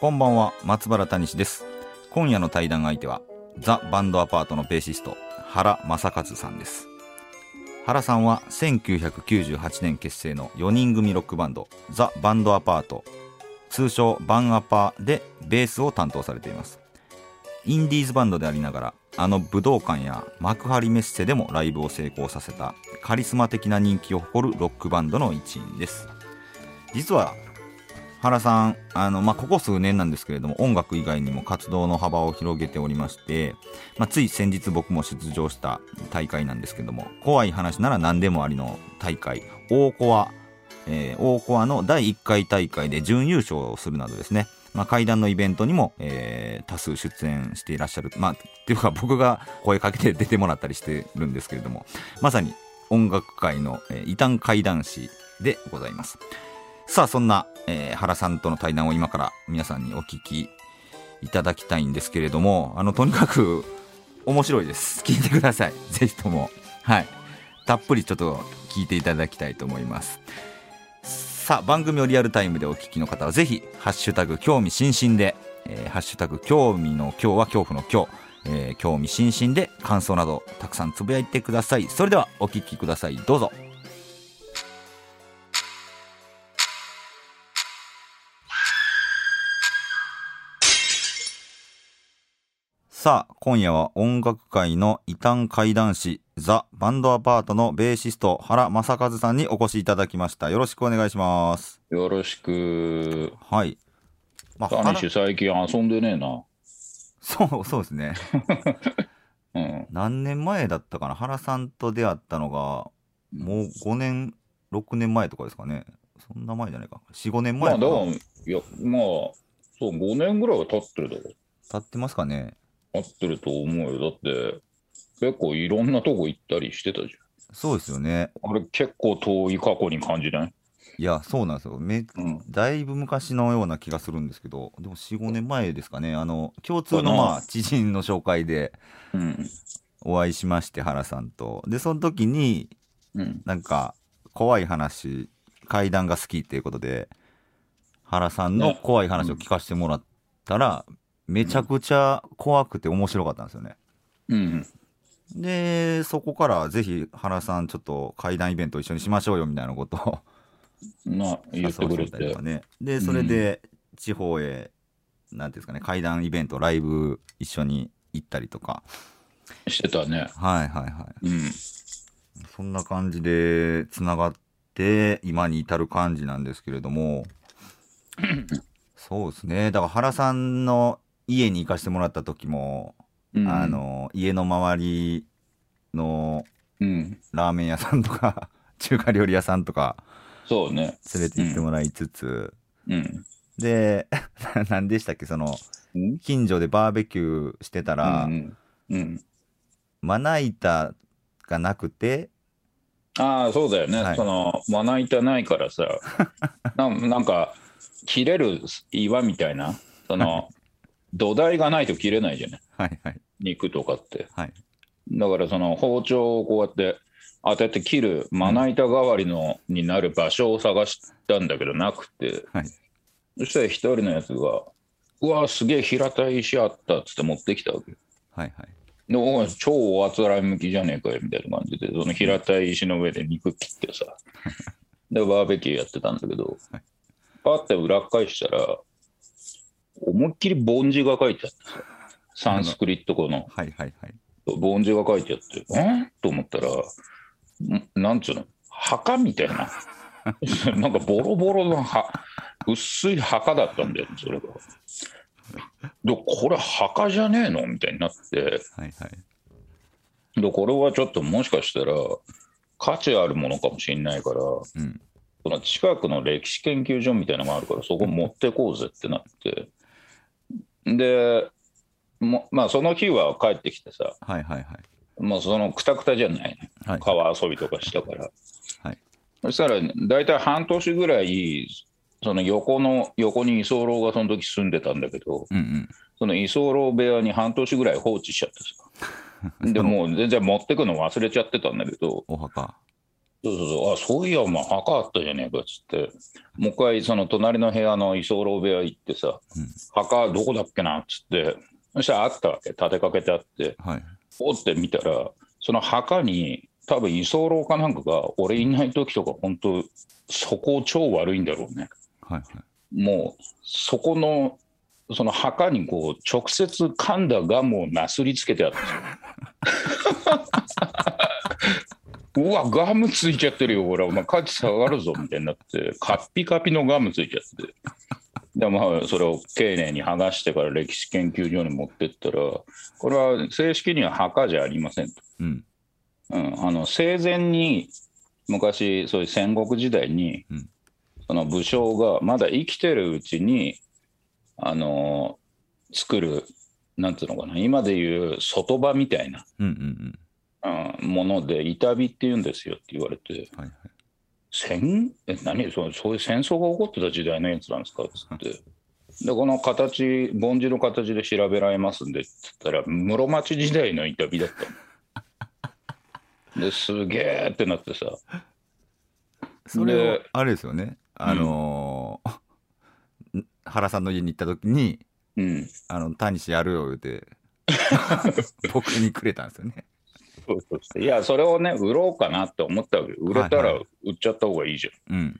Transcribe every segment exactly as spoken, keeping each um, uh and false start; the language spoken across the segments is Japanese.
こんばんは、松原谷です。今夜の対談相手はザ・バンドアパートのベーシスト、原正和さんです。原さんはせんきゅうひゃくきゅうじゅうはちねん結成のよにん組ロックバンド、ザ・バンドアパート、通称バンアパーでベースを担当されています。インディーズバンドでありながら、あの武道館や幕張メッセでもライブを成功させたカリスマ的な人気を誇るロックバンドの一員です。実は原さん、あの、まあ、ここ数年なんですけれども、音楽以外にも活動の幅を広げておりまして、まあ、つい先日僕も出場した大会なんですけども、怖い話なら何でもありの大会、大コア、えー、大コアのだいいっかい大会で準優勝をするなどですね、まあ、怪談のイベントにも、えー、多数出演していらっしゃる、まあ、っていうか僕が声かけて出てもらったりしてるんですけれども、まさに音楽界の、えー、異端怪談師でございます。さあ、そんな、えー、原さんとの対談を今から皆さんにお聞きいただきたいんですけれども、あのとにかく面白いです。聞いてください、ぜひとも。はい、たっぷりちょっと聞いていただきたいと思います。さあ、番組をリアルタイムでお聞きの方はぜひハッシュタグ興味津々で、えー、ハッシュタグ興味の今日は恐怖の今日、えー、興味津々で感想などたくさんつぶやいてください。それではお聞きください、どうぞ。さあ、今夜は音楽界の異端怪談師、ザ・バンドアパートのベーシスト、原正和さんにお越しいただきました。よろしくお願いします。よろしく。はい、谷氏、まあ、最近遊んでねえな。そうそうですね、うん、何年前だったかな、原さんと出会ったのがもうごねんろくねんまえとかですかね。そんな前じゃないか、 よん,ご 年前かな。まあ、だからいや、まあそうごねんぐらいは経ってるだろ。経ってますかね。合ってると思うよ。だって結構いろんなとこ行ったりしてたじゃん。そうですよね。あれ結構遠い過去に感じない？いや、そうなんですよ、め、うん、だいぶ昔のような気がするんですけど、でも よん,ご 年前ですかね。あの共通の、まあ、知人の紹介でお会いしまして、うん、原さんと。でその時に、うん、なんか怖い話、怪談が好きっていうことで原さんの怖い話を聞かせてもらったら、うんめちゃくちゃ怖くて面白かったんですよね、うん、でそこからぜひ原さんちょっと怪談イベント一緒にしましょうよみたいなことをな言ってくれて、ね、でそれで地方へ何、うん、ていうんですかね、怪談イベントライブ一緒に行ったりとかしてたね。はいはいはい、うん、そんな感じでつながって今に至る感じなんですけれどもそうですね、だから原さんの家に行かせてもらった時も、うん、あの家の周りのラーメン屋さんとか、うん、中華料理屋さんとかそうね連れて行ってもらいつつ、うん、で何でしたっけ、その近所でバーベキューしてたら、うんうんうん、まな板がなくて、ああそうだよね、はい、そのまな板ないからさな, なんか切れる岩みたいな、その土台がないと切れないじゃない、はいはい、肉とかって、はい、だからその包丁をこうやって当てて切るまな板代わりのになる場所を探したんだけどなくて、はい、そしたら一人のやつがうわすげえ平たい石あったっつって持ってきたわけ、はいはい、でお超おあつらい向きじゃねえかよみたいな感じで、その平たい石の上で肉切ってさでバーベキューやってたんだけど、はい、パって裏返したら思いっきり梵字が書いてあった、サンスクリット語の、はいはいはい、梵字が書いてあってえと思ったら、なんつうの墓みたいななんかボロボロの薄い墓だったんだよ、それがでこれ墓じゃねえのみたいになって、はいはい、でこれはちょっともしかしたら価値あるものかもしれないから、うん、その近くの歴史研究所みたいなのがあるからそこ持ってこうぜってなって、で、もまあ、その日は帰ってきてさ、はいはいはい、もうそのくたくたじゃない、はい、川遊びとかしたから、はい、そしたら大体半年ぐらいその 横, の横に居候がその時住んでたんだけど、うんうん、その居候部屋に半年ぐらい放置しちゃってさでもう全然持ってくの忘れちゃってたんだけど、お墓、そうそうそう、あ、そういやお前墓あったじゃねえかっつってもう一回その隣の部屋の居候部屋行ってさ、うん、墓どこだっけなっつって、そしたらあったわけ、立てかけてあって、はい、おって見たらその墓に多分居候かなんかが俺いない時とか本当そこ超悪いんだろうね、はいはい、もうそこのその墓にこう直接噛んだガムをなすりつけてあったうわガムついちゃってるよ、ほらお前価値下がるぞみたいになってカッピカピのガムついちゃって、でまあそれを丁寧に剥がしてから歴史研究所に持ってったら、これは正式には墓じゃありませんと、うんうん、あの生前に昔そういう戦国時代に、うん、その武将がまだ生きてるうちにあのー、作るなんていうのかな、今でいう外場みたいな、うんうんうん、もので板火っていうんですよって言われて、はいはい、戦え何 そ, そういう戦争が起こってた時代のやつなんですかっつってでこの形盆地の形で調べられますんでって言ったら室町時代の板火だったですげえってなってさ、それあれですよね、あのーうん、原さんの家に行った時に、うん、あのタニシやるよって僕にくれたんですよね。そうそうそう、いやそれをね売ろうかなって思ったわけ、売れたら売っちゃった方がいいじゃん、はいは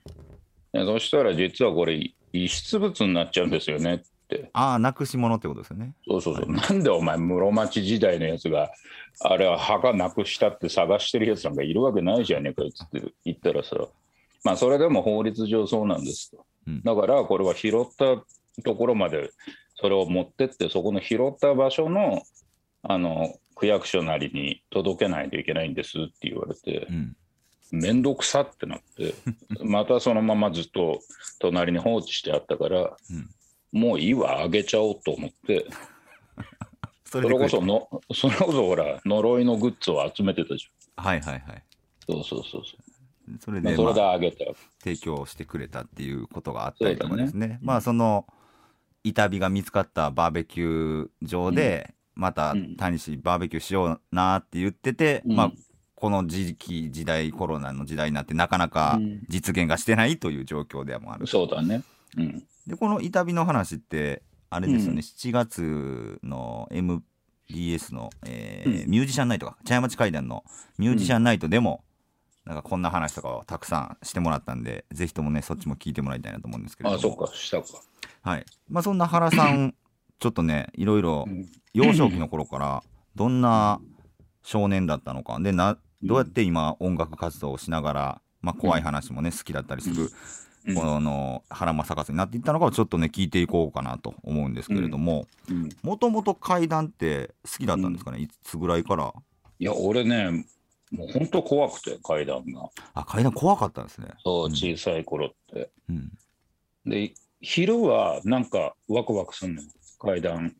い、うん、そしたら実はこれ遺失物になっちゃうんですよねって、ああなくし物ってことですよね。そうそうそう、はい、なんでお前室町時代のやつがあれは墓なくしたって探してるやつなんかいるわけないじゃねえかって言ったらさ、まあ、それでも法律上そうなんですと、うん、だからこれは拾ったところまでそれを持ってって、そこの拾った場所 の, あの区役所なりに届けないといけないんですって言われて、うん、めんどくさってなってまたそのままずっと隣に放置してあったから、うん、もういいわあげちゃおうと思ってそ, れそれこそのそれこそほら呪いのグッズを集めてたじゃん、はいはいはい、そうそうそうそう、それで、まあ、提供してくれたっていうことがあったりとかですね、ね、まあその板火が見つかったバーベキュー場で、うん、またタニシバーベキューしようなって言ってて、うん、まあこの時期時代コロナの時代になってなかなか実現がしてないという状況でもある、うん、そうだね、うん、でこの板火の話ってあれですよね、うん、しちがつの エムディーエス の、えーうん、ミュージシャンナイトか茶屋町会談のミュージシャンナイトでも、うん、なんかこんな話とかをたくさんしてもらったんで、ぜひともねそっちも聞いてもらいたいなと思うんですけれども。あ、そっか、したか。はい。まあそんな原さんちょっとねいろいろ幼少期の頃からどんな少年だったのかでなどうやって今音楽活動をしながら、まあ、怖い話もね好きだったりするこの原正和になっていったのかをちょっとね聞いていこうかなと思うんですけれども、もともと怪談って好きだったんですかね、いつぐらいから。いや俺ねもう本当怖くて階段が、あ階段怖かったんですね。そう小さい頃って、うん、で昼はなんかワクワクするの階段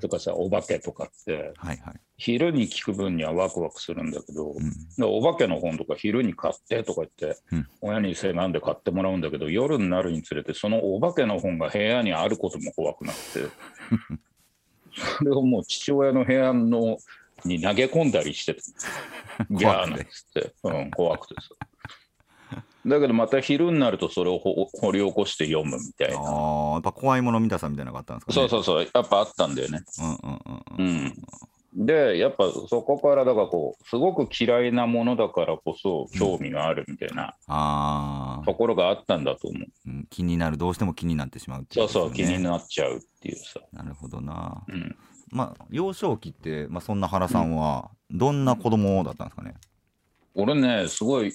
とかさ、うんうん、お化けとかって、はいはい、昼に聞く分にはワクワクするんだけど、うん、でお化けの本とか昼に買ってとか言って、うん、親にせがんで買ってもらうんだけど、夜になるにつれてそのお化けの本が部屋にあることも怖くなってそれをもう父親の部屋のに投げ込んだりしててギャーなんつって怖くて、うん、怖くてさだけどまた昼になるとそれを掘り起こして読むみたいな、あやっぱ怖いもの見たさみたいなのがあったんですかね。そうそうそう、やっぱあったんだよね、うんうんうんうん、でやっぱそこからだからこうすごく嫌いなものだからこそ興味があるみたいな、うん、ところがあったんだと思う、うん、気になる、どうしても気になってしまうっていう、ね、そうそう気になっちゃうっていうさ。なるほどな、うん、まあ、幼少期って、まあ、そんな原さんはどんな子供だったんですかね。俺ねすごい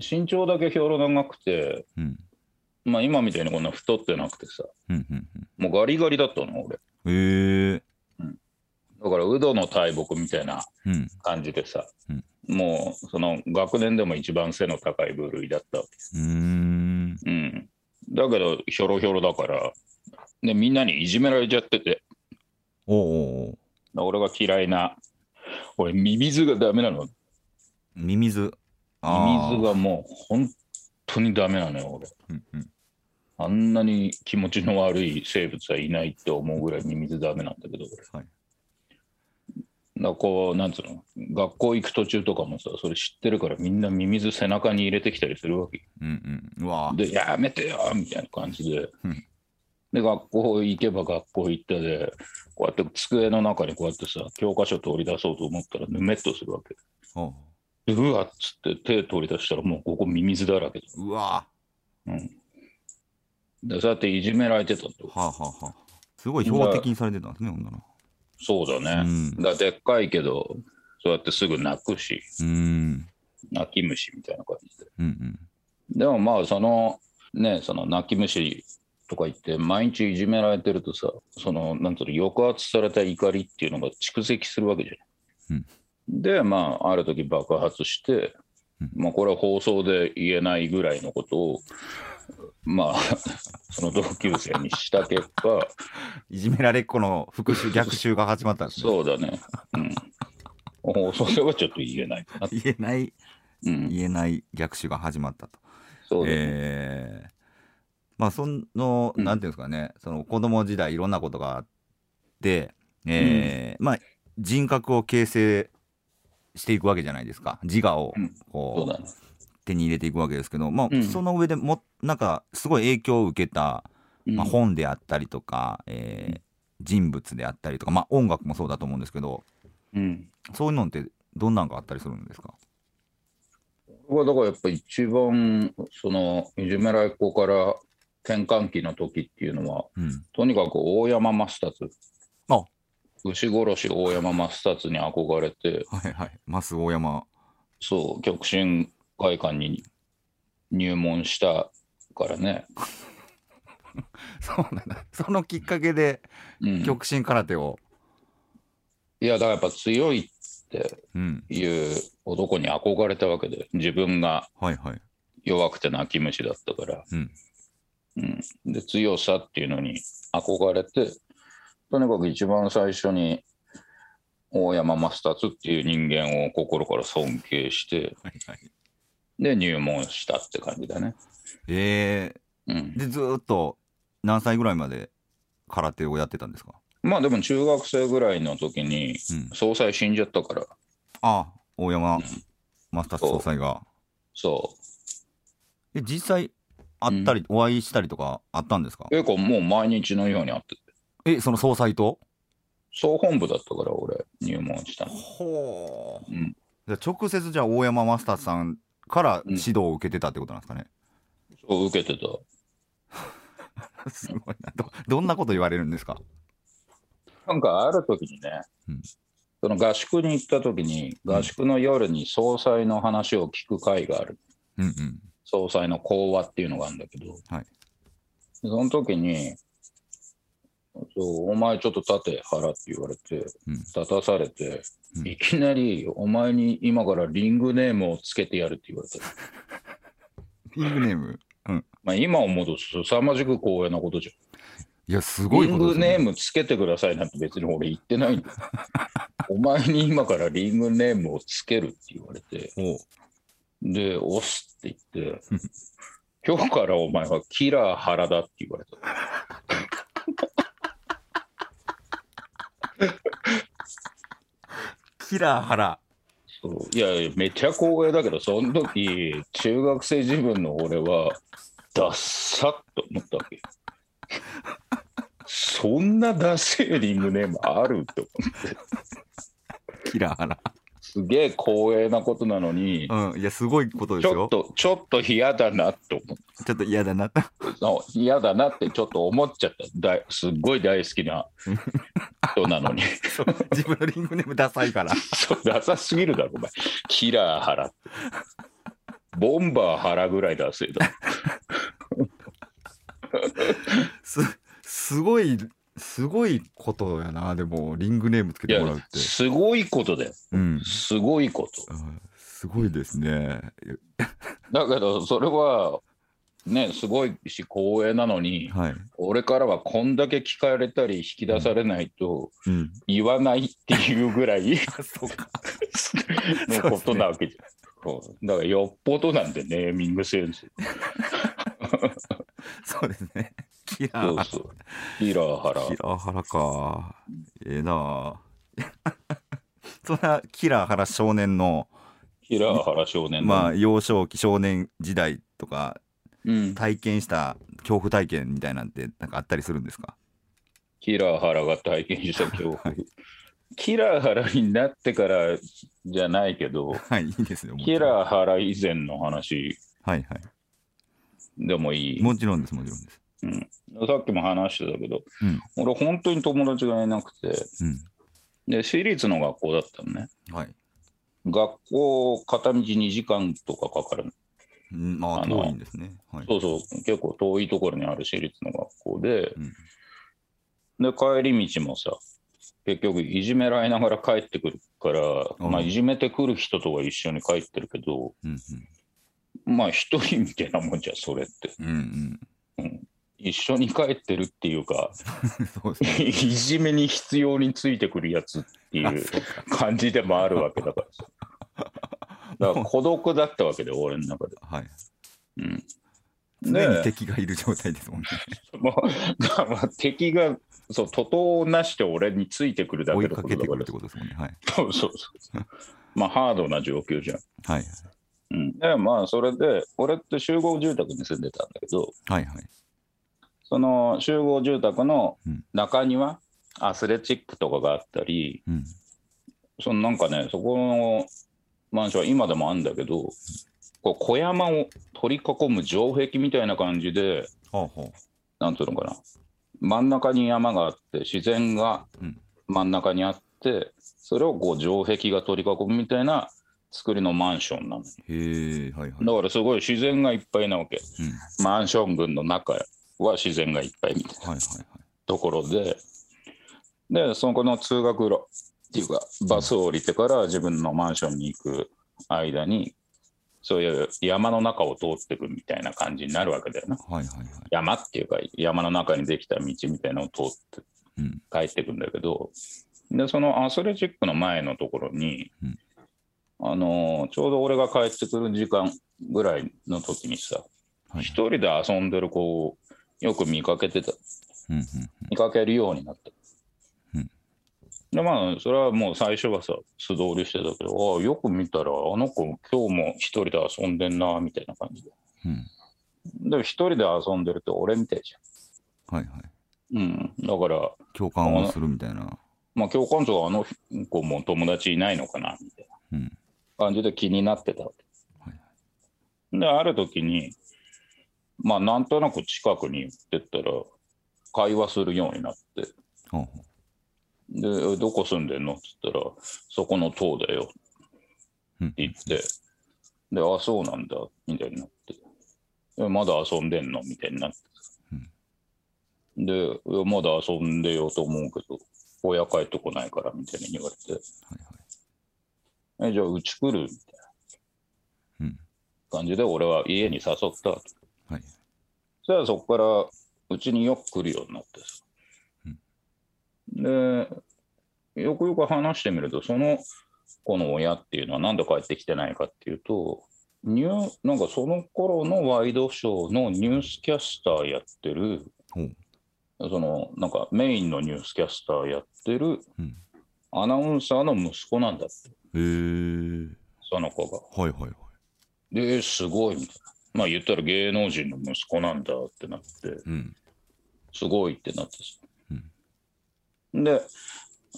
身長だけひょろ長くて、うん、まあ今みたいにこんな太ってなくてさ、うんうんうん、もうガリガリだったの俺。へえ、うん、だからウドの大木みたいな感じでさ、うんうん、もうその学年でも一番背の高い部類だったわけです。うーん、うん、だけどひょろひょろだからでみんなにいじめられちゃってておうおう。俺が嫌いな、俺ミミズがダメなの。ミミズ。ミミズがもう本当にダメなのよ俺、うんうん。あんなに気持ちの悪い生物はいないって思うぐらいミミズダメなんだけど俺。はい、だこうなんつうの、学校行く途中とかもさ、それ知ってるからみんなミミズ背中に入れてきたりするわけ、うんうん、うわでやめてよみたいな感じで、うん、で学校行けば学校行ったで、こうやって机の中にこうやってさ教科書取り出そうと思ったらヌメッとするわけ、うん、でうわっつって手取り出したらもうここミミズだらけだ、うわ、うん、でそうやっていじめられてたってこと、はあはあはあ、すごい標的にされてたんですね女の。そうだね、うん、だでっかいけどそうやってすぐ泣くし、うん、泣き虫みたいな感じで、うんうん、でもまあそのねその泣き虫とか言って毎日いじめられてるとさ、そのなんていうの、抑圧された怒りっていうのが蓄積するわけじゃない、うん、でまあある時爆発して、うんまあ、これは放送で言えないぐらいのことをまあその同級生にした結果いじめられっ子の復讐逆襲が始まったんですね。そうだね、うん、それはちょっと言えないかな言えない、うん、言えない逆襲が始まったと。そうですね、えー、まあそのなんていうんですかね、うん、その子供時代いろんなことがあって、えーうん、まあ人格を形成していくわけじゃないですか、自我をこう、うん、そうだね、手に入れていくわけですけど、まあうん、その上でもなんかすごい影響を受けた、まあ、本であったりとか、うんえー、人物であったりとか、まあ、音楽もそうだと思うんですけど、うん、そういうのってどんなんがあったりするんですか。僕はだからやっぱり一番そのいじめられっ子から転換期の時っていうのは、うん、とにかく大山益達、あ牛殺し大山益達に憧れて、はいはい、マス大山、そう極真外観に入門したからねそうなんだ、そのきっかけで極真空手を、うん、いやだからやっぱ強いっていう男に憧れたわけで、自分が弱くて泣き虫だったから、はいはいうんうん、で強さっていうのに憧れて、とにかく一番最初に大山益達っていう人間を心から尊敬して、はいはい、で入門したって感じだね。えーうん、でずっと何歳ぐらいまで空手をやってたんですか。まあでも中学生ぐらいの時に総裁死んじゃったから、うん、ああ大山益達総裁が、そう、え実際会ったり、うん、お会いしたりとかあったんですか。結構もう毎日のように会ってて、えその総裁と総本部だったから俺入門したの。ほう、うん、じゃ直接じゃあ大山益達さんから指導を受けてたってことなんですかね。うん、そう受けてた。すごいな、ど。どんなこと言われるんですか。なんかある時にね、うん、その合宿に行った時に、合宿の夜に総裁の話を聞く会がある。うんうん、総裁の講話っていうのがあるんだけど、はい、その時にそう、お前ちょっと立て腹って言われて、うん、立たされて、うん、いきなりお前に今からリングネームをつけてやるって言われたリングネーム、うんまあ、今思うと凄まじく光栄なことじゃん。いやすごいことですね。リングネームつけてくださいなんて別に俺言ってないんだお前に今からリングネームをつけるって言われて、おで押すって言って今日からお前はキラー原田って言われたキラー原、そういやいやめっちゃ光栄だけど、その時中学生自分の俺はダッサッと思ったわけそんなダセーリングネームあると思ってキラー原すげえ光栄なことなのに、うん、いやすごいことですよ。ちょっとちょっと嫌だなって思った。ちょっと嫌だな。嫌だなってちょっと思っちゃった。すっごい大好きな人なのに自分のリングネームダサいから。そうダサすぎるだろお前。キラー原って。ボンバー原ぐらいダセえだ。すすごい。すごいことやな。でもリングネームつけてもらうってすごいことだよ、うん、すごいこと、うん、すごいですねだけどそれはね、すごいし光栄なのに、はい、俺からはこんだけ聞かれたり引き出されないと言わないっていうぐらい、うん、のことなわけじゃん。そうだからよっぽどなんで、ネーミングセンスそうですね、キラー、そうそう、キラーハラ、キラーハラか、ええなそれはキラーハラ少年のキラーハラ少年の、まあ、幼少期少年時代とか、うん、体験した恐怖体験みたいなんてなんかあったりするんですか？キラーハラが体験した恐怖、はい、キラーハラになってからじゃないけど、はい、いいですよ、キラーハラ以前の話、はいはい、でもいい、もちろんですもちろんです、うん、さっきも話してたけど、うん、俺本当に友達がいなくて、うん、で私立の学校だったのね、はい、学校片道にじかんとかかかるの、うん、ああ遠いんですね、はい、そうそう、結構遠いところにある私立の学校で、うん、で帰り道もさ結局いじめられながら帰ってくるから、うん、まあ、いじめてくる人とは一緒に帰ってるけど、うんうん、まあ一人みたいなもんじゃんそれって、うんうんうん、一緒に帰ってるっていうかそうですね、いじめに必要についてくるやつっていう感じでもあるわけだからさだから孤独だったわけで俺の中で、はい、うん、常に敵がいる状態ですもんねもう、まあ、敵がそう徒党をなして俺についてくるだけのことだから、追いかけてくるってことですもんね、はい、そうそうそうまあハードな状況じゃん、はい、うん、でまあそれで俺って集合住宅に住んでたんだけど、はいはい、その集合住宅の中庭、うん、アスレチックとかがあったり、うん、そのなんかね、そこのマンションは今でもあるんだけど、こう小山を取り囲む城壁みたいな感じで、ほうほう、なんていうのかな、真ん中に山があって自然が真ん中にあって、うん、それをこう城壁が取り囲むみたいな作りのマンションなの。へえ、はいはい、だからすごい自然がいっぱいなわけ、うん、マンション群の中は自然がいっぱいみたいな、はいはいはい、ところで、でそこの通学路っていうかバスを降りてから自分のマンションに行く間にそういう山の中を通っていくみたいな感じになるわけだよな、はいはいはい、山っていうか山の中にできた道みたいなのを通って帰っていくんだけど、うん、でそのアスレチックの前のところに、うん、あのー、ちょうど俺が帰ってくる時間ぐらいの時にさ、はいはい、一人で遊んでる子をよく見かけてた、うんうんうん、見かけるようになった。でまあ、それはもう最初はさ素通りしてたけど、ああよく見たらあの子今日も一人で遊んでんなみたいな感じで、うん、で一人で遊んでるって俺みたいじゃん、はいはい、うん、だから共感をするみたいな、まあ、共感とはあの子も友達いないのかなみたいな感じで気になってたわけ、うん、はいはい、である時にまあなんとなく近くに行ってったら会話するようになって、ほうほう、でどこ住んでんのって言ったらそこの塔だよって言って、うん、であそうなんだみたいになって、まだ遊んでんのみたいになって、うん、でまだ遊んでよと思うけど親帰ってこないからみたいに言われて、はいはい、えじゃあうち来るみたいな、うん、感じで俺は家に誘った、はい、じゃあそこからうちによく来るようになってさ、でよくよく話してみるとその子の親っていうのはなんで帰ってきてないかっていうと、ニュなんかその頃のワイドショーのニュースキャスターやってる、うん、そのなんかメインのニュースキャスターやってるアナウンサーの息子なんだって、うん、その子が、はいはいはい、ですごいみたいな、まあ言ったら芸能人の息子なんだってなって、うん、すごいってなってさ、で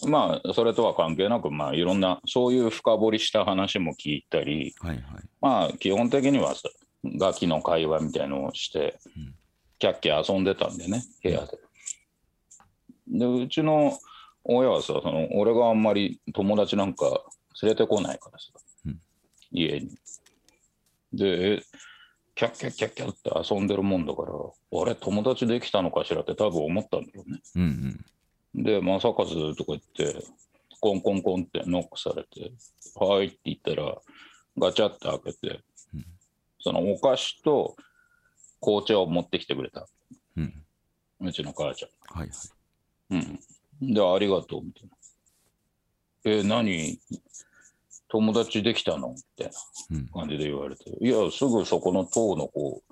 まあそれとは関係なくまあいろんなそういう深掘りした話も聞いたり、はいはい、まあ基本的にはガキの会話みたいのをして、うん、キャッキャ遊んでたんでね部屋で、うん、でうちの親はさその俺があんまり友達なんか連れてこないからさ、うん、家にでキャッキャッキャッキャッって遊んでるもんだからあれ友達できたのかしらって多分思ったんだよね、うんうん、でまさかずとか言ってコンコンコンってノックされてはいって言ったらガチャって開けて、うん、そのお菓子と紅茶を持ってきてくれた、うん、うちの母ちゃん、はいはい、うん、でありがとうみたいな、えー、何友達できたのみたいな感じで言われて、うん、いやすぐそこの塔の子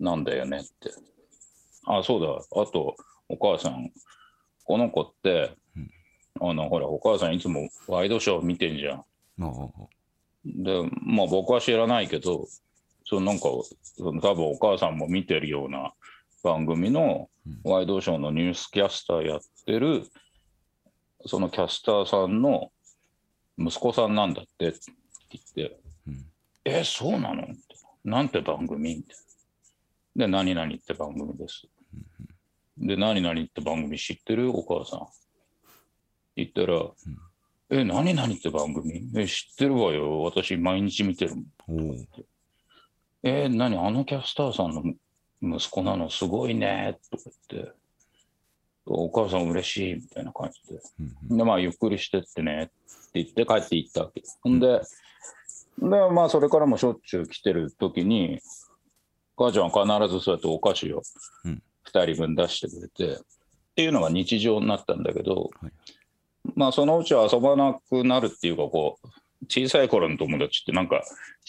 なんだよねって、あそうだ、あとお母さんこの子って、うん、あのほらお母さんいつもワイドショー見てんじゃん、でまあ僕は知らないけどそのなんかその多分お母さんも見てるような番組のワイドショーのニュースキャスターやってるそのキャスターさんの息子さんなんだってって言って、うん、えそうなの？なんて番組みたいな、で何々って番組です、うん、で何々って番組知ってるお母さん言ったら、うん、え、何々って番組？え、知ってるわよ。私、毎日見てるもん。え、何？あのキャスターさんの息子なのすごいね。とか言って、お母さん嬉しいみたいな感じで。うん、で、まあ、ゆっくりしてってね。って言って帰って行ったわけ。うん、で、で、まあ、それからもしょっちゅう来てる時に、母ちゃんは必ずそうやってお菓子をふたりぶん出してくれて、うん、っていうのが日常になったんだけど、はい、まあ、そのうちは遊ばなくなるっていうか、こう小さい頃の友達ってなんか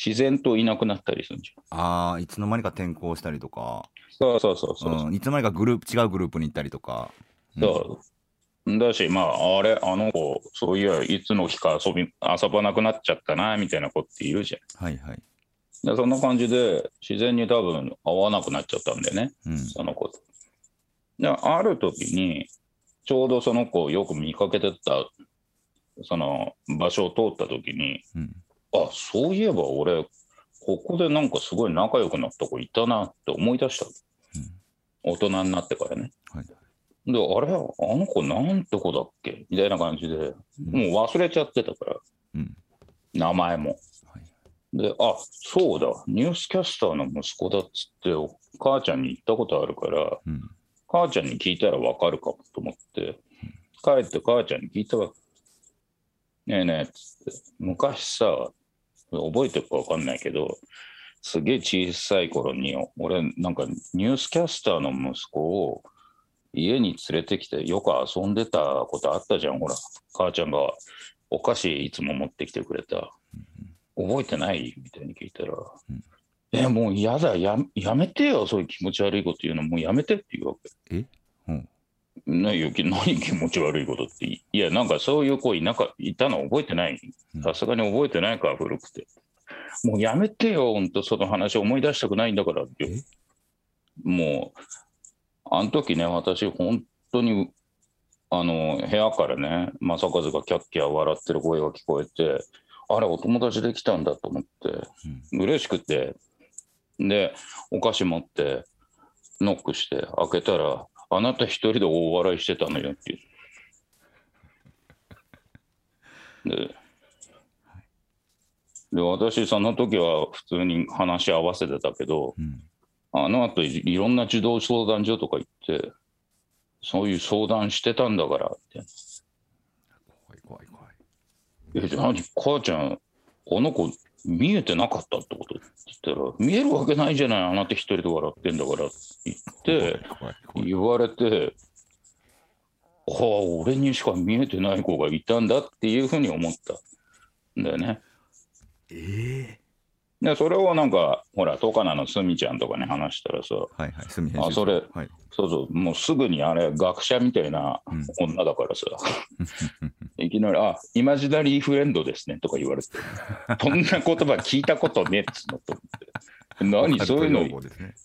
自然といなくなったりするんじゃん。ああ、いつの間にか転校したりとか、そうそうそうそう、うん、いつの間にかグループ違うグループに行ったりとか、うん、そうだし、まああれあの子そういやいつの日か遊び遊ばなくなっちゃったなみたいな子っているじゃん。はいはい。でそんな感じで自然に多分会わなくなっちゃったんだよね、うん、その子と。である時にちょうどその子をよく見かけてたその場所を通った時に、うん、あそういえば俺ここでなんかすごい仲良くなった子いたなって思い出した、うん、大人になってからね、はい、であれあの子なんて子だっけみたいな感じで、うん、もう忘れちゃってたから、うん、名前も、はい、であそうだニュースキャスターの息子だっつってお母ちゃんに言ったことあるから、うん、母ちゃんに聞いたら分かるかもと思って帰って母ちゃんに聞いたわけ。ねえねえっつって、昔さ覚えてるか分かんないけどすげえ小さい頃に俺なんかニュースキャスターの息子を家に連れてきてよく遊んでたことあったじゃん。ほら母ちゃんがお菓子いつも持ってきてくれた、覚えてないみたいに聞いたら、うんえもう嫌だ や, やめてよそういう気持ち悪いこと言うのもうやめてって言うわけ。え、うん、何よ何気持ち悪いことって、いやなんかそういう子いなかいたの覚えてない、さすがに覚えてないから古くて、もうやめてよ本当その話思い出したくないんだからって。もうあの時ね私本当にあの部屋からね正和がキャッキャ笑ってる声が聞こえて、あれお友達できたんだと思って、うん、嬉しくて、でお菓子持ってノックして開けたらあなた一人で大笑いしてたのよっていうで、で私その時は普通に話し合わせてたけど、うん、あのあと い, いろんな児童相談所とか行ってそういう相談してたんだからって。怖い怖い怖い。えじゃあ母ちゃんこの子見えてなかったってことって言ったら、見えるわけないじゃないあなた一人で笑ってんだからって言って言われて、ああ俺にしか見えてない子がいたんだっていうふうに思ったんだよね。えー、でそれをなんかほらトカナのスミちゃんとかに話したらさ、はいはい、スミ編集長、あそれ、はい、そうそう、もうすぐにあれ学者みたいな女だからさ、うんいきなりあイマジナリーフレンドですねとか言われてそんな言葉聞いたことねっつのと思って、何そういうの、ね、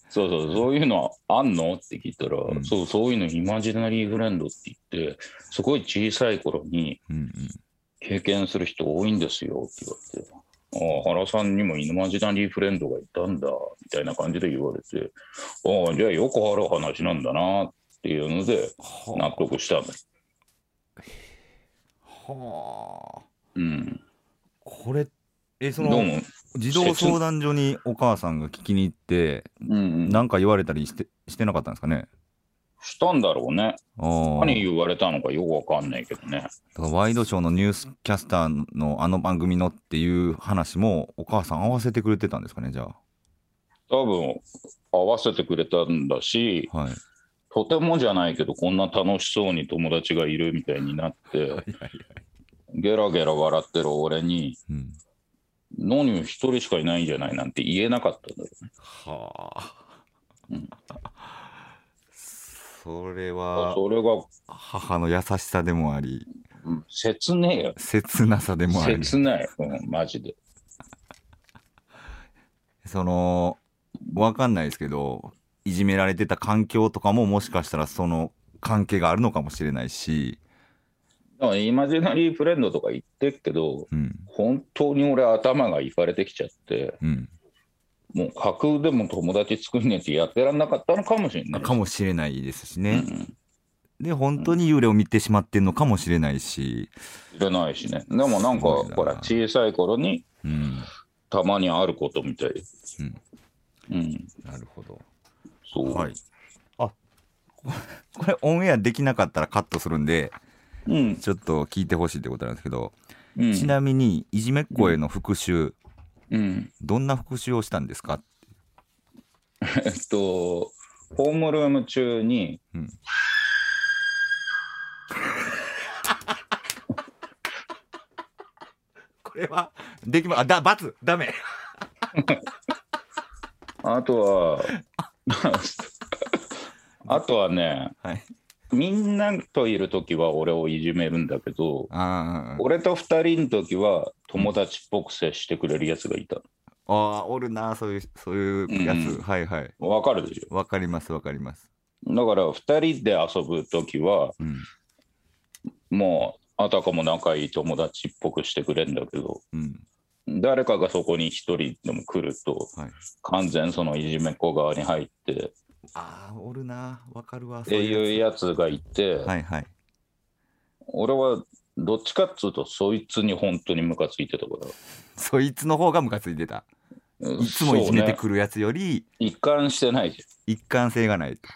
そうそうそういうのあんのって聞いたら、うん、そうそういうのイマジナリーフレンドって言って、すごい小さい頃に経験する人多いんですよって言われて、あ原さんにもイマジナリーフレンドがいたんだみたいな感じで言われて、あじゃあよくある話なんだなっていうので納得したんです。はあ、うん、これえその児童相談所にお母さんが聞きに行って何か言われたりして、してなかったんですかね。したんだろうね。何言われたのかよくわかんないけどね。だからワイドショーのニュースキャスターのあの番組のっていう話もお母さん合わせてくれてたんですかね。じゃあ多分合わせてくれたんだし、はい、とてもじゃないけどこんな楽しそうに友達がいるみたいになってはいはい、はい、ゲラゲラ笑ってる俺に、うん、何一人しかいないんじゃないなんて言えなかったんだよね。はあ、うん、それはそれが母の優しさでもあり、うん、切ねえよ、切なさでもあり、切ない、うん、マジでその分かんないですけど、いじめられてた環境とかももしかしたらその関係があるのかもしれないし、イマジナリーフレンドとか言ってるけど、うん、本当に俺頭がいかれてきちゃって、うん、もう架空でも友達作んねえってやってらんなかったのかもしれないかもしれないですしね、うんうん、で本当に幽霊を見てしまってるのかもしれないし、うん、知れないしね。でもなんかほら小さい頃に、うん、たまにあることみたいです、うんうん、なるほど。そう、はい、あ、これオンエアできなかったらカットするんで、うん、ちょっと聞いてほしいってことなんですけど、うん、ちなみにいじめっ子への復讐、うん、どんな復讐をしたんですか？えっとホームルーム中に、うん、これはできまあだ罰ダメあとはあとはね、はい、みんなといるときは俺をいじめるんだけど、あ、俺とふたりのときは友達っぽく接してくれるやつがいた。ああ、おるな、そういう、そういうやつ、うん、はいはい、わかるでしょ。わかりますわかります。だからふたりで遊ぶときは、うん、もうあたかも仲いい友達っぽくしてくれるんだけど、うん、誰かがそこに一人でも来ると、はい、完全そのいじめっ子側に入って、あーおるな、わかるわっていうやつがいて、はいはい、俺はどっちかっつうとそいつに本当にムカついてたから、そいつの方がムカついてた、いつもいじめてくるやつより、ね、一貫してないじゃん、一貫性がないと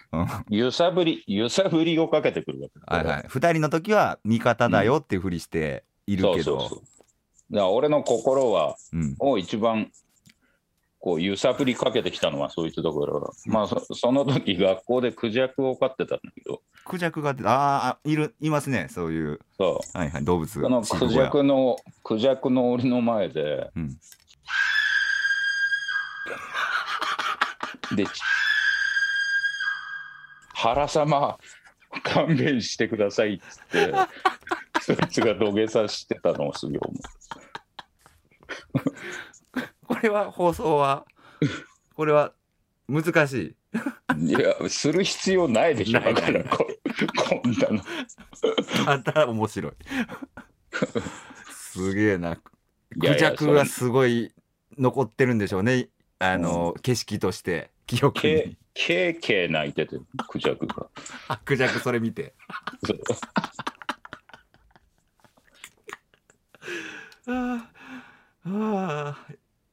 揺さぶり揺さぶりをかけてくるわけだ、はいはい、ふたりの時は味方だよっていうふりしているけど、うん、そうそうそう、だから俺の心は、うん、を一番こう揺さぶりかけてきたのはそいつだから、うん、まあ そ, その時学校でクジャクを飼ってたんだけど、クジャクがあーいるいますね、そういう、そう、はいはい、動物が、このクジャクのクジャクの檻の前で、うん、で原様勘弁してくださいっつってそいつが土下座してたのをすぐ思うこれは放送はこれは難しいいやする必要ないでしょ、だからこんなのあんた面白いすげえな。クジャクはすごい残ってるんでしょうね、あの、うん、景色として記憶に。ケーケー泣いててクジャクがクジャクそれ見てああ、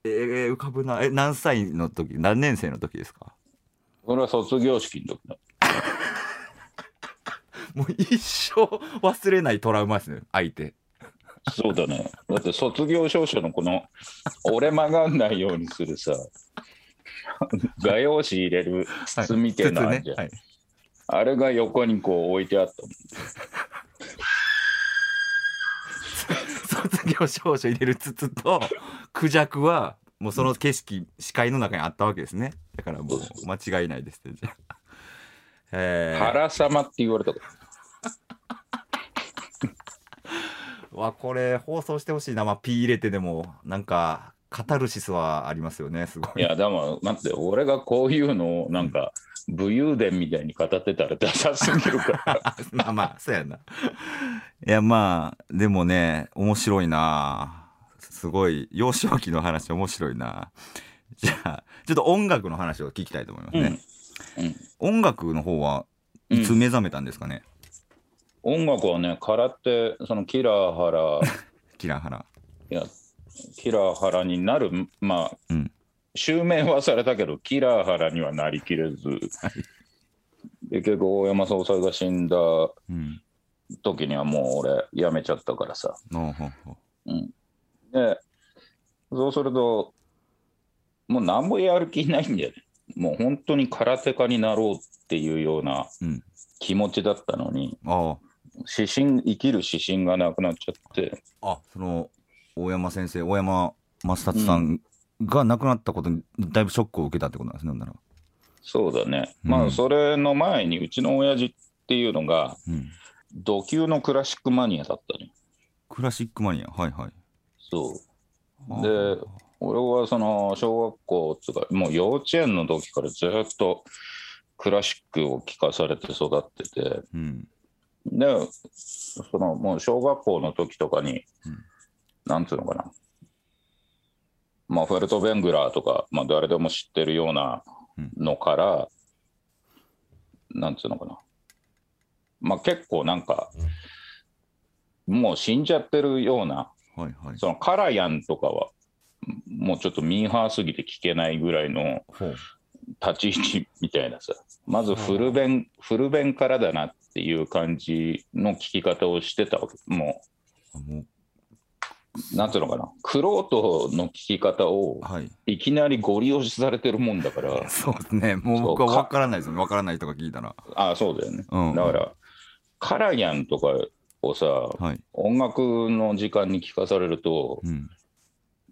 えー、浮かぶな。え、何歳の時、何年生の時ですか？それは卒業式の時だもう一生忘れないトラウマですね、相手そうだね、だって卒業証書のこの折れ曲がんないようにするさ画用紙入れる筒みたいなのあるじゃん、はい、筒ね、はい、あれが横にこう置いてあったもん卒業証書入れる筒とクジャクはもうその景色、視界の中にあったわけですね。だからもう間違いないですね。じゃあ、えー、原様って言われたわ、これ放送してほしいな、まあ、P 入れてでもなんかカタルシスはありますよね、すごい。いやでも待って、俺がこういうのをなんか武勇伝みたいに語ってたらダサすぎるからまあまあそうやないやまあでもね、面白いな、すごい幼少期の話面白いな。じゃあちょっと音楽の話を聞きたいと思いますね、うんうん、音楽の方はいつ目覚めたんですかね、うん、音楽はね、空手、そのキラーハラキラーハラいやキラーハラになる、まあ、うん、襲名はされたけどキラーハラにはなりきれず、はい、で結構大山総裁が死んだ時にはもう俺辞めちゃったからさ、うんうん、でそうするともう何もやる気ないんだよね。もう本当に空手家になろうっていうような気持ちだったのに、うん、あ指針生きる指針がなくなっちゃって、あその大山先生、大山益達さんが亡くなったことにだいぶショックを受けたってことなんですね、うん、ならそうだね、うん、まあそれの前にうちの親父っていうのが、うん、土級のクラシックマニアだったね。クラシックマニア、はいはい。そうで俺はその小学校っていうかもう幼稚園の時からずっとクラシックを聴かされて育ってて、うん、でそのもう小学校の時とかに、うん、なんていうのかな、まあ、フェルトベングラーとか、まあ、誰でも知ってるようなのから、うん、なんていうのかな、まあ、結構なんかもう死んじゃってるような、はいはい、そのカラヤンとかはもうちょっとミーハーすぎて聞けないぐらいの立ち位置みたいなさ、まずフルベン、フルベンからだなっていう感じの聞き方をしてたわけ。もうなんていうのかな、クロートの聞き方をいきなりゴリ押しされてるもんだから、はい、そうですね。もう僕は分からないですよね、分からない人が聞いたら。ああそうだよね、うん、だからカラヤンとかをさ、はい、音楽の時間に聞かされると、うん、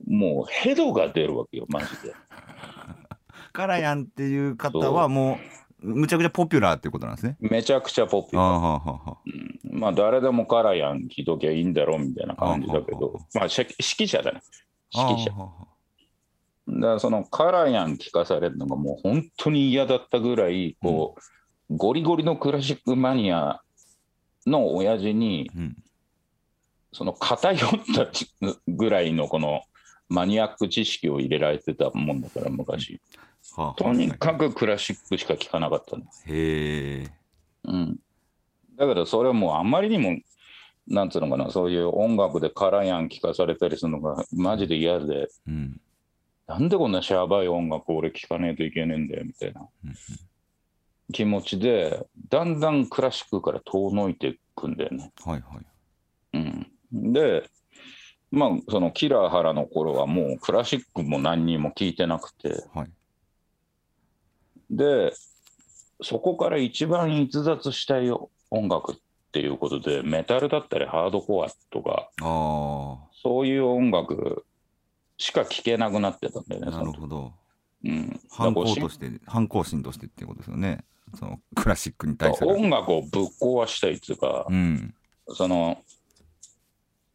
もうヘドが出るわけよマジで。カラヤンっていう方はもうむちゃくちゃポピュラーっていうことなんですね。めちゃくちゃポピュラー。あーはーはーはー、うん、まあ誰でもカラヤン聴いときゃいいんだろうみたいな感じだけど、ーはーはー、まあ指揮者だね、指揮者。ーはーはー、だからそのカラヤン聴かされるのがもう本当に嫌だったぐらいこう、うん、ゴリゴリのクラシックマニアの親父に、うん、その偏ったぐらいのこのマニアック知識を入れられてたもんだから昔、うん、はあ、とにかくクラシックしか聴かなかったんです。へえ、うん、だからそれはもうあんまりにもなんつうのかな、そういう音楽でカラヤン聴かされたりするのがマジで嫌で、うん、なんでこんなシャバい音楽俺聴かねえといけねえんだよみたいな気持ちでだんだんクラシックから遠のいていくんだよね、はいはい、うん、でまあ、そのキラーハラの頃はもうクラシックも何にも聴いてなくて、はい、でそこから一番逸脱したい音楽っていうことでメタルだったりハードコアとか、あそういう音楽しか聴けなくなってたんだよね。なるほど、うん、反抗として、反抗心としてっていうことですよね、そのクラシックに対する音楽をぶっ壊したいっていうか、うん、その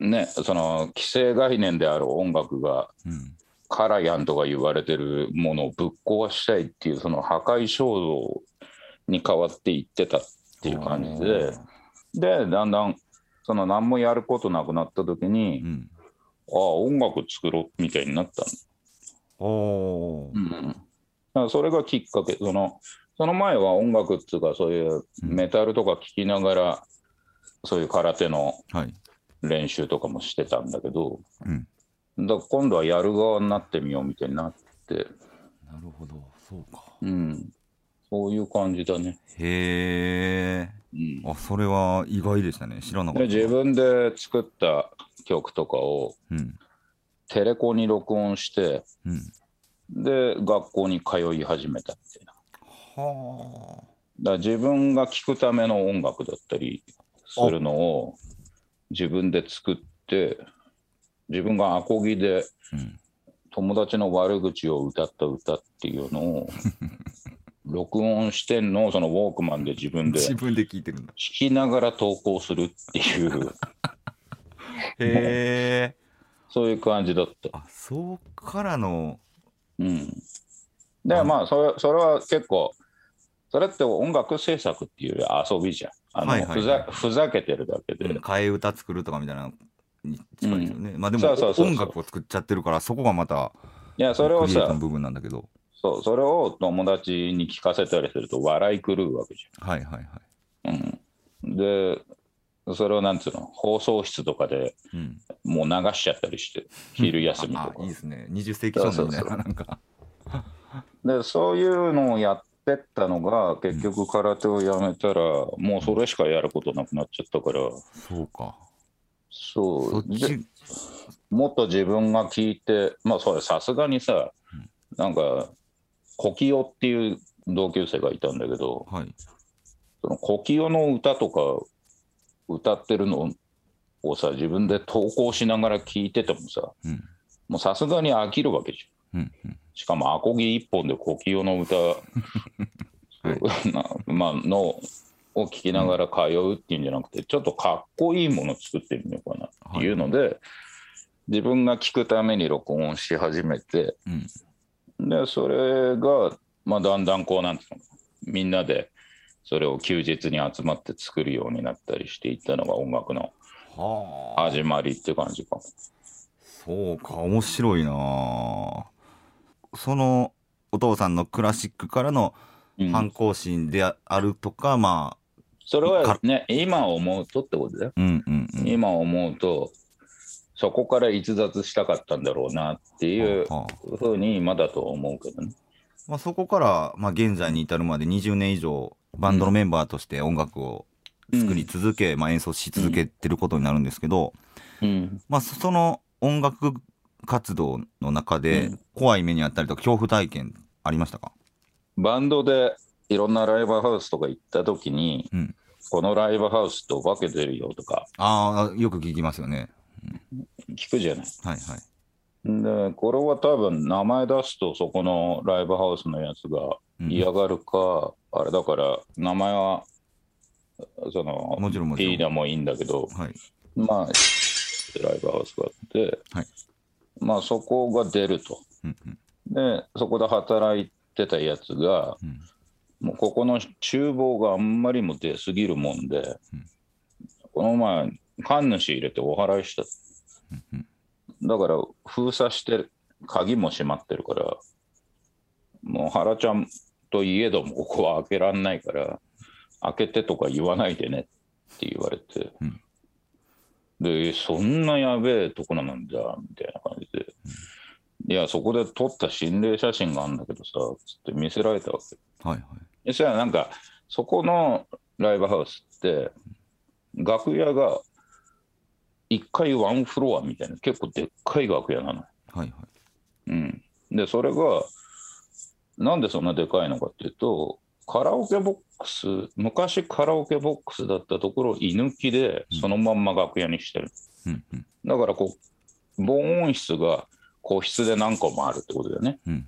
ね、その既成概念である音楽が、うん、カラヤンとか言われてるものをぶっ壊したいっていうその破壊衝動に変わっていってたっていう感じで、でだんだんその何もやることなくなった時に、うん、ああ音楽作ろうみたいになったの。おー、うん、だからそれがきっかけ。その、その前は音楽っていうかそういうメタルとか聴きながら、うん、そういう空手の、はい、練習とかもしてたんだけど、うん、だから今度はやる側になってみようみたいになって。なるほど、そうか、うん、そういう感じだね。へー、うん、あそれは意外でしたね、知らなかった。で自分で作った曲とかを、うん、テレコに録音して、うん、で学校に通い始めたみたいな。はー、だから自分が聴くための音楽だったりするのを自分で作って、自分がアコギで友達の悪口を歌った歌っていうのを録音してんのをそのウォークマンで自分で自分で聴いてるんだ、聴きながら投稿するっていうへえ、そういう感じだった。あそうからの、うん、でまあそれ、それは結構それって音楽制作っていうより遊びじゃん、あの、はいはいはい、ふざ、ふざけてるだけで、うん、替え歌作るとかみたいなに近いですよね、うん、まあでもそうそうそうそう、音楽を作っちゃってるからそこがまたいやそれをさ、クリエイトの部分なんだけど、そうそれを友達に聞かせたりすると笑い狂うわけじゃん、はいはいはい、うん、でそれをなんつうの放送室とかで、うん、もう流しちゃったりして昼休みとか、うん、ああいいですね、にじゅっ世紀少年みたいな、なんかでそういうのをやってってったのが結局空手をやめたら、うん、もうそれしかやることなくなっちゃったから、そうか、そう、もっと自分が聞いて、まあそれさすがにさ、なんかコキオっていう同級生がいたんだけど、はい、そのコキオの歌とか歌ってるのをさ自分で投稿しながら聴いててもさ、うん、もうさすがに飽きるわけじゃん、うんうん、しかもアコギ一本でコキオの歌、はい、まあのを聴きながら通うっていうんじゃなくてちょっとかっこいいもの作ってみようかなっていうので、はい、自分が聴くために録音し始めて、うん、でそれが、まあ、だんだんこうなんていうのみんなでそれを休日に集まって作るようになったりしていったのが音楽の始まりって感じかも、はあ、そうか面白いなあ。そのお父さんのクラシックからの反抗心であるとか、うん、まあそれはね今思うとってことだよ、うんうんうん、今思うとそこから逸脱したかったんだろうなっていうふうに今だと思うけどね、まあ、そこから、まあ、現在に至るまでにじゅうねん以上バンドのメンバーとして音楽を作り続け、うんまあ、演奏し続けてることになるんですけど、うんまあ、その音楽活動の中で怖い目にあったりとか恐怖体験ありましたか？バンドでいろんなライブハウスとか行った時に、うん、このライブハウスと化けてるよとかああよく聞きますよね、うん、聞くじゃない、はいはい、でこれは多分名前出すとそこのライブハウスのやつが嫌がるか、うん、あれだから名前はそのもちろんもちろんピーダもいいんだけど、はい、まあライブハウスがあって、はい、まあそこが出ると、うんうん、でそこで働いてたやつが、うん、もうここの厨房があんまりも出すぎるもんで、うん、この前神主入れてお祓いした、うんうん、だから封鎖してる鍵も閉まってるからもう原ちゃんといえどもここは開けらんないから開けてとか言わないでねって言われて、うん、でそんなやべえとこなんじゃみたいな感じで、うん、いやそこで撮った心霊写真があるんだけどさつって見せられたわけ、はいはい、そしたらなんかそこのライブハウスって楽屋がいっかいワンフロアみたいな結構でっかい楽屋なの、はいはいうん、でそれがなんでそんなでかいのかっていうとカラオケボックス昔カラオケボックスだったところを居抜きでそのまんま楽屋にしてる、うんうん、だからこう防音室が個室で何個もあるってことだよね、うん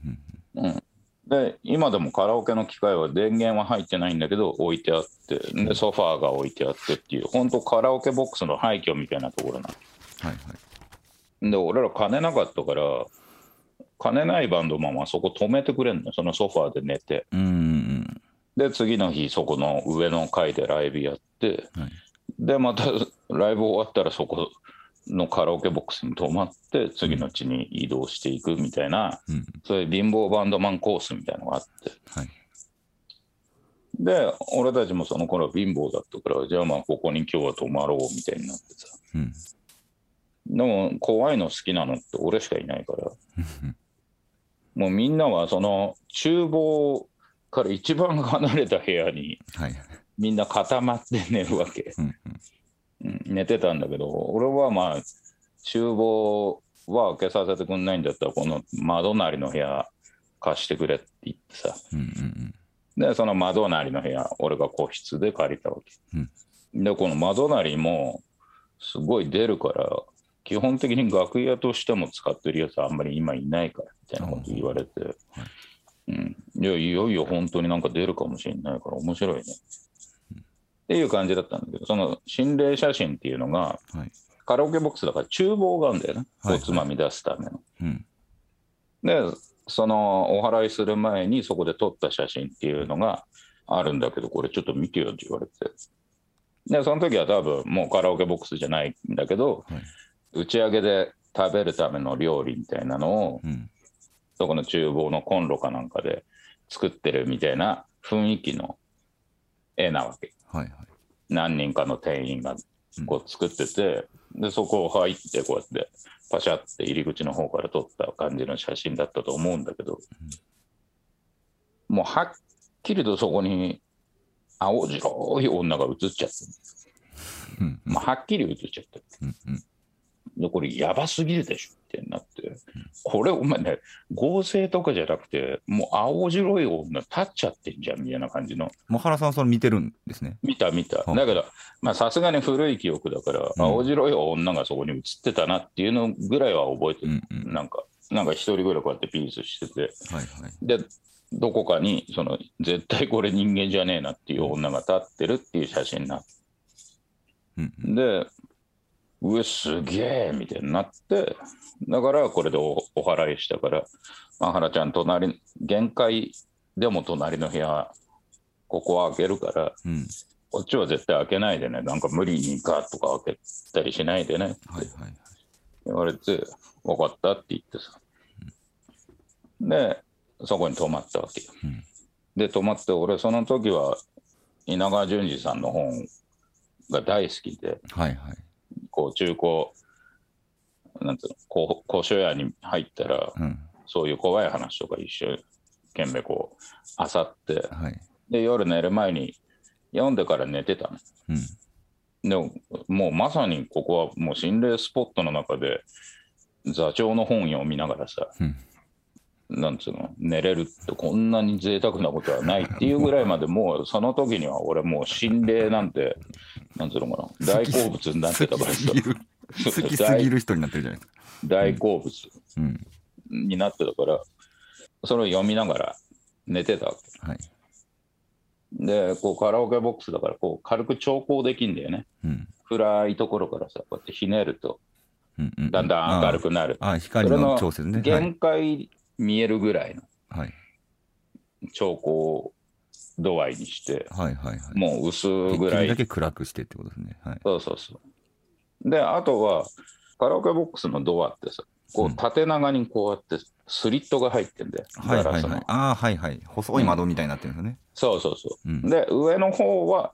うんうん、で今でもカラオケの機械は電源は入ってないんだけど置いてあってでソファーが置いてあってっていう本当カラオケボックスの廃墟みたいなところなの、はいはい、で俺ら金なかったから金ないバンドマンはそこ止めてくれんのそのソファーで寝て、うんうん、で次の日そこの上の階でライブやって、はい、でまたライブ終わったらそこのカラオケボックスに泊まって次の地に移動していくみたいな、うん、そういう貧乏バンドマンコースみたいなのがあって、はい、で俺たちもその頃貧乏だったからじゃあまあここに今日は泊まろうみたいになってさ、うん、でも怖いの好きなのって俺しかいないからもうみんなはその厨房から一番離れた部屋にみんな固まって寝るわけ、はいうん、寝てたんだけど俺はまあ厨房は開けさせてくんないんだったらこの窓なりの部屋貸してくれって言ってさ、うんうんうん、でその窓なりの部屋俺が個室で借りたわけ、うん、でこの窓なりもすごい出るから基本的に楽屋としても使ってるやつあんまり今いないからみたいなこと言われて、うんうん、いやいよいよ本当になんか出るかもしれないから面白いね、うん、っていう感じだったんだけどその心霊写真っていうのが、はい、カラオケボックスだから厨房があるんだよね、はいはい、おつまみ出すための、うん、でそのお祓いする前にそこで撮った写真っていうのがあるんだけどこれちょっと見てよって言われてでその時は多分もうカラオケボックスじゃないんだけど、はい打ち上げで食べるための料理みたいなのを、うん、そこの厨房のコンロかなんかで作ってるみたいな雰囲気の絵なわけ、はいはい、何人かの店員がこう作ってて、うん、でそこを入ってこうやってパシャって入り口の方から撮った感じの写真だったと思うんだけど、うん、もうはっきりとそこに青白い女が映っちゃってる、うんうんまあ、はっきり映っちゃってる、うんうんでこれやばすぎるでしょってなって、これお前ね、合成とかじゃなくて、もう青白い女立っちゃってんじゃんみたいな感じの。茂原さんそれ見てるんですね。見た見た。だからさすがに古い記憶だから、うん、青白い女がそこに映ってたなっていうのぐらいは覚えてる。うんうん、なんかなんか一人ぐらいこうやってピースしてて、はいはい、でどこかにその絶対これ人間じゃねえなっていう女が立ってるっていう写真になって、うんうん、でうわすげえみたいになって、だからこれで お, お祓いしたから、マハラちゃん隣限界でも隣の部屋ここは開けるから、うん、こっちは絶対開けないでね、なんか無理にガーッとか開けたりしないでねって言われて、はいはいはい、分かったって言ってさ、うん、でそこに泊まったわけよ、うん、で泊まって、俺その時は稲川淳二さんの本が大好きで、はいはい、こう中古なんていうの、こう古書屋に入ったら、うん、そういう怖い話とか一生懸命こう漁って、はい、で夜寝る前に読んでから寝てたの、うん、でも、もうまさにここはもう心霊スポットの中で座長の本読みながらさ、うん、なんつうの、寝れるってこんなに贅沢なことはないっていうぐらいまで、もうその時には俺もう心霊なんてなんつうのかな、大好物になってたからさ、好きすぎる人になってるじゃないですか、大好物になってたから、それを読みながら寝てたわけ、はい、でこうカラオケボックスだからこう軽く調光できんだよね、うん、暗いところからさこうやってひねると、うんうん、だんだん明るくなる、ああ光の調節ね、限界、はい見えるぐらいの調光度合いにして、はいはいはいはい、もう薄ぐらいだけ暗くしてってことですね、はい、そうそうそう。であとはカラオケボックスのドアってさこう縦長にこうやってスリットが入ってんで、うん、はいはいはい、ああはいはい、細い窓みたいになってるんですよね、うん、そうそうそう、うん、で上の方は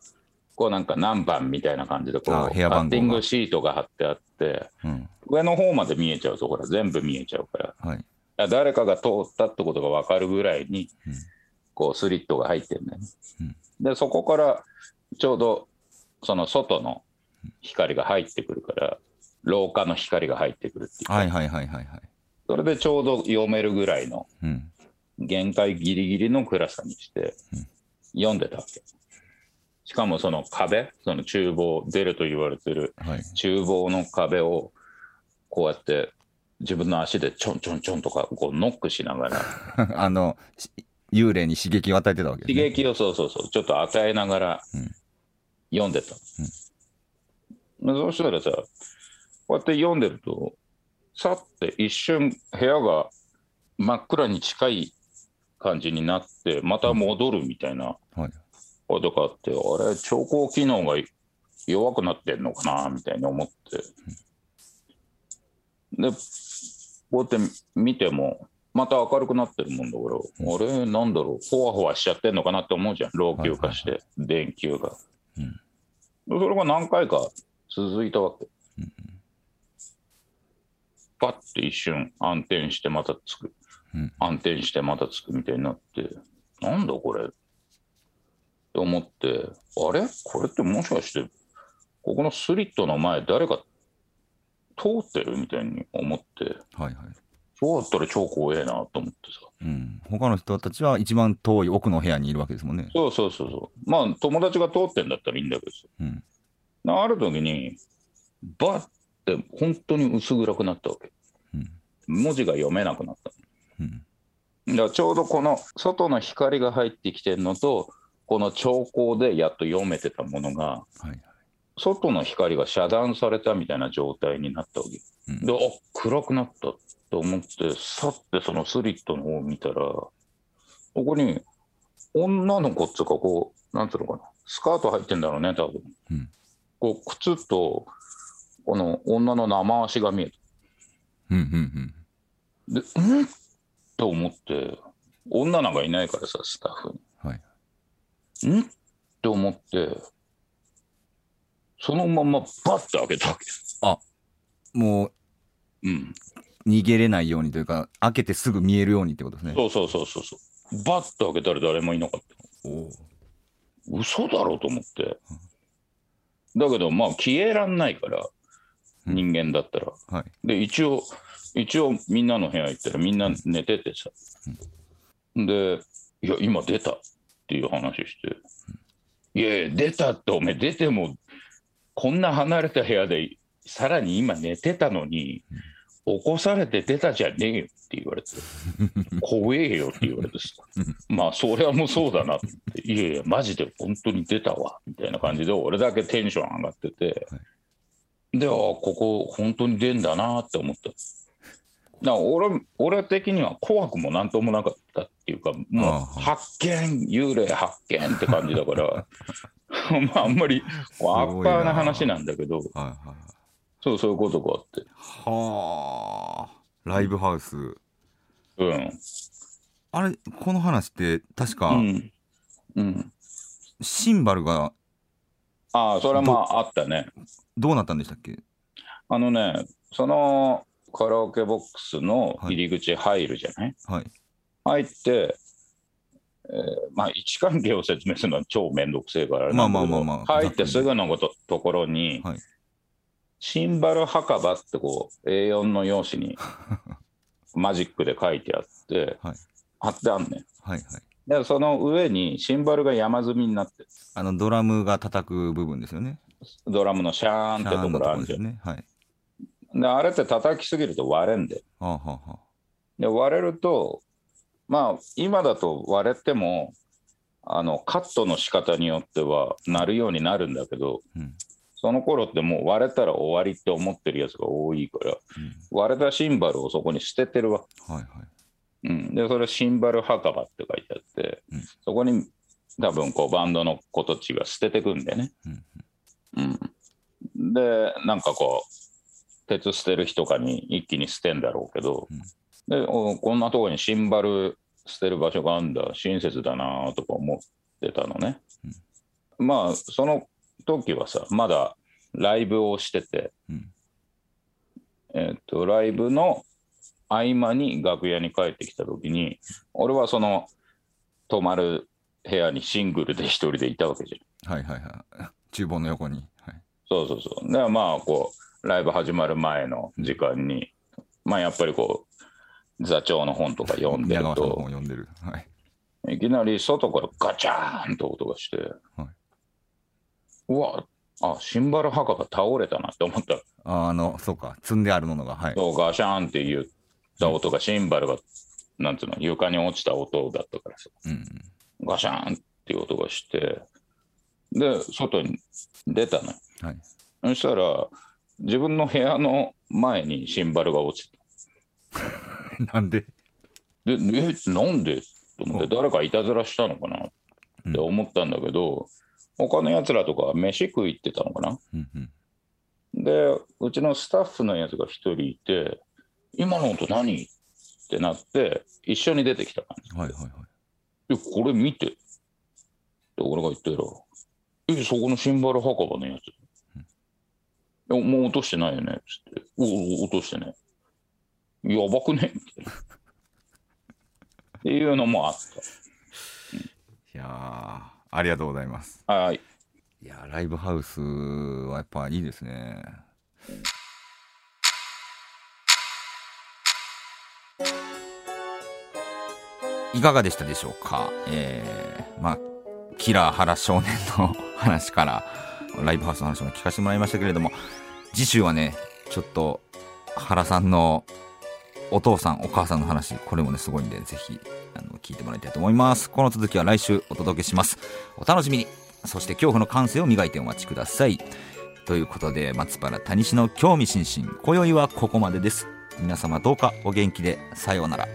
こうなんか何番みたいな感じでこうパッティングシートが貼ってあって、うん、上の方まで見えちゃうところ全部見えちゃうから、はい、誰かが通ったってことが分かるぐらいにこうスリットが入ってるんだよね、うん、でそこからちょうどその外の光が入ってくるから、廊下の光が入ってくるっていう、はいはいはいはい、はい、それでちょうど読めるぐらいの限界ギリギリの暗さにして読んでたわけ。しかもその壁、その厨房出ると言われてる厨房の壁をこうやって自分の足でちょんちょんちょんとかこうノックしながらあの幽霊に刺激を与えてたわけですね。刺激をそうそうそうちょっと与えながら読んでた、うんうん、そうしたらさこうやって読んでるとさって一瞬部屋が真っ暗に近い感じになってまた戻るみたいなことがあって、はい、あれ調光機能が弱くなってんのかなみたいに思って、うんでこうやって見てもまた明るくなってるもんだから、うん、あれなんだろう、ほわほわしちゃってんのかなって思うじゃん、老朽化して、はいはいはい、電球が、うん、それが何回か続いたわけ、うん、パッて一瞬暗転してまたつく、うん、暗転してまたつくみたいになって、なんだこれって思って、あれこれってもしかしてここのスリットの前誰か通ってるみたいに思って、はいはい、そうだったら超怖えなと思ってさ、うん、他の人たちは一番遠い奥の部屋にいるわけですもんね。そうそうそうそう。まあ友達が通ってんだったらいいんだけどさ、うん、ある時にバッて本当に薄暗くなったわけ、うん、文字が読めなくなった、うん、だからちょうどこの外の光が入ってきてるのとこの調光でやっと読めてたものが、はい外の光が遮断されたみたいな状態になったわけ、うん、であ暗くなったと思ってさってそのスリットの方を見たら、ここに女の子っていうかこうなんていうのかな、スカート入ってんだろうね多分、うん、こう靴とこの女の生足が見えた、うんうんうん、でうんと思って、女なんかいないからさスタッフに、はい、んって思ってそのままバッて開けたわけ。あ、もう、うん、逃げれないようにというか開けてすぐ見えるようにってことですね。そうそうそうそうそう。バッて開けたら誰もいなかった。おお。嘘だろうと思って。だけどまあ消えらんないから人間だったら、うんはい、で一応一応みんなの部屋行ったらみんな寝ててさ、うん、でいや今出たっていう話して、うん、いやいや出たっておめえ出てもこんな離れた部屋でさらに今寝てたのに、うん、起こされて出たじゃねえよって言われて怖えよって言われてさまあそれはもうそうだなって、いやいやマジで本当に出たわみたいな感じで俺だけテンション上がってて、はい、であここ本当に出んだなって思った。だから 俺, 俺的には怖くもなんともなかったっていうか、もう発見幽霊発見って感じだからまああんまりアッパーな話なんだけど、はいはい、そうそういうことがあって、はあライブハウス、うんあれこの話って確か、うんうん、シンバルがああそれはまああったね。どうなったんでしたっけ。あのねそのカラオケボックスの入り口入るじゃない、はいはい、入って、えー、まあ位置関係を説明するのは超めんどくせえからまあまあまあまあ入ってすぐの と, ところに、はい、シンバル墓場ってこう エーよん の用紙にマジックで書いてあって、はい、貼ってあんねん、はいはい、でその上にシンバルが山積みになってる、あのドラムが叩く部分ですよね。ドラムのシャーンってところあるじゃん、ね、はいであれって叩きすぎると割れんで、はあはあ、で割れるとまあ今だと割れてもあのカットの仕方によっては鳴るようになるんだけど、うん、その頃ってもう割れたら終わりって思ってるやつが多いから、うん、割れたシンバルをそこに捨ててるわ、はいはいうん、でそれシンバル墓場って書いてあって、うん、そこに多分こうバンドの子たちが捨ててくんだよね、うんうん、でなんかこう鉄捨てる日とかに一気に捨てんだろうけど、うん、でこんなとこにシンバル捨てる場所があるんだ親切だなとか思ってたのね、うん、まあその時はさまだライブをしてて、うん、えー、っとライブの合間に楽屋に帰ってきた時に俺はその泊まる部屋にシングルで一人でいたわけじゃん、はいはいはい厨房の横に、はい、そうそうそうでまあこうライブ始まる前の時間に、まあやっぱりこう座長の本とか読んでると、読んでる、はい、いきなり外からガチャーンと音がして、はい、うわあシンバル墓が倒れたなって思った。ああのそうか積んであるものが、はい、そうガシャーンって言った音がシンバルがなんつうの床に落ちた音だったからさ、うんうん、ガシャーンっていう音がして、で外に出たの。はい、そしたら自分の部屋の前にシンバルが落ちてたなんででえなんでと思って誰かいたずらしたのかなって思ったんだけど、うん、他のやつらとか飯食い行ってたのかな、うんうん、でうちのスタッフのやつが一人いて今の音何ってなって一緒に出てきた感じ、はいはいはい、でこれ見てって俺が言ってるえそこのシンバル墓場のやつもう落としてないよねつってお落としてねやばくねみたいなっていうのもあった、うん、いやありがとうございます。はい、いやライブハウスはやっぱいいですね、うん、いかがでしたでしょうか。えー、まあキラー原少年の話からライブハウスの話も聞かせてもらいましたけれども、次週はねちょっと原さんのお父さんお母さんの話これもねすごいんでぜひあの聞いてもらいたいと思います。この続きは来週お届けします。お楽しみに。そして恐怖の感性を磨いてお待ちくださいということで、松原谷志の興味津々今宵はここまでです。皆様どうかお元気で。さようなら。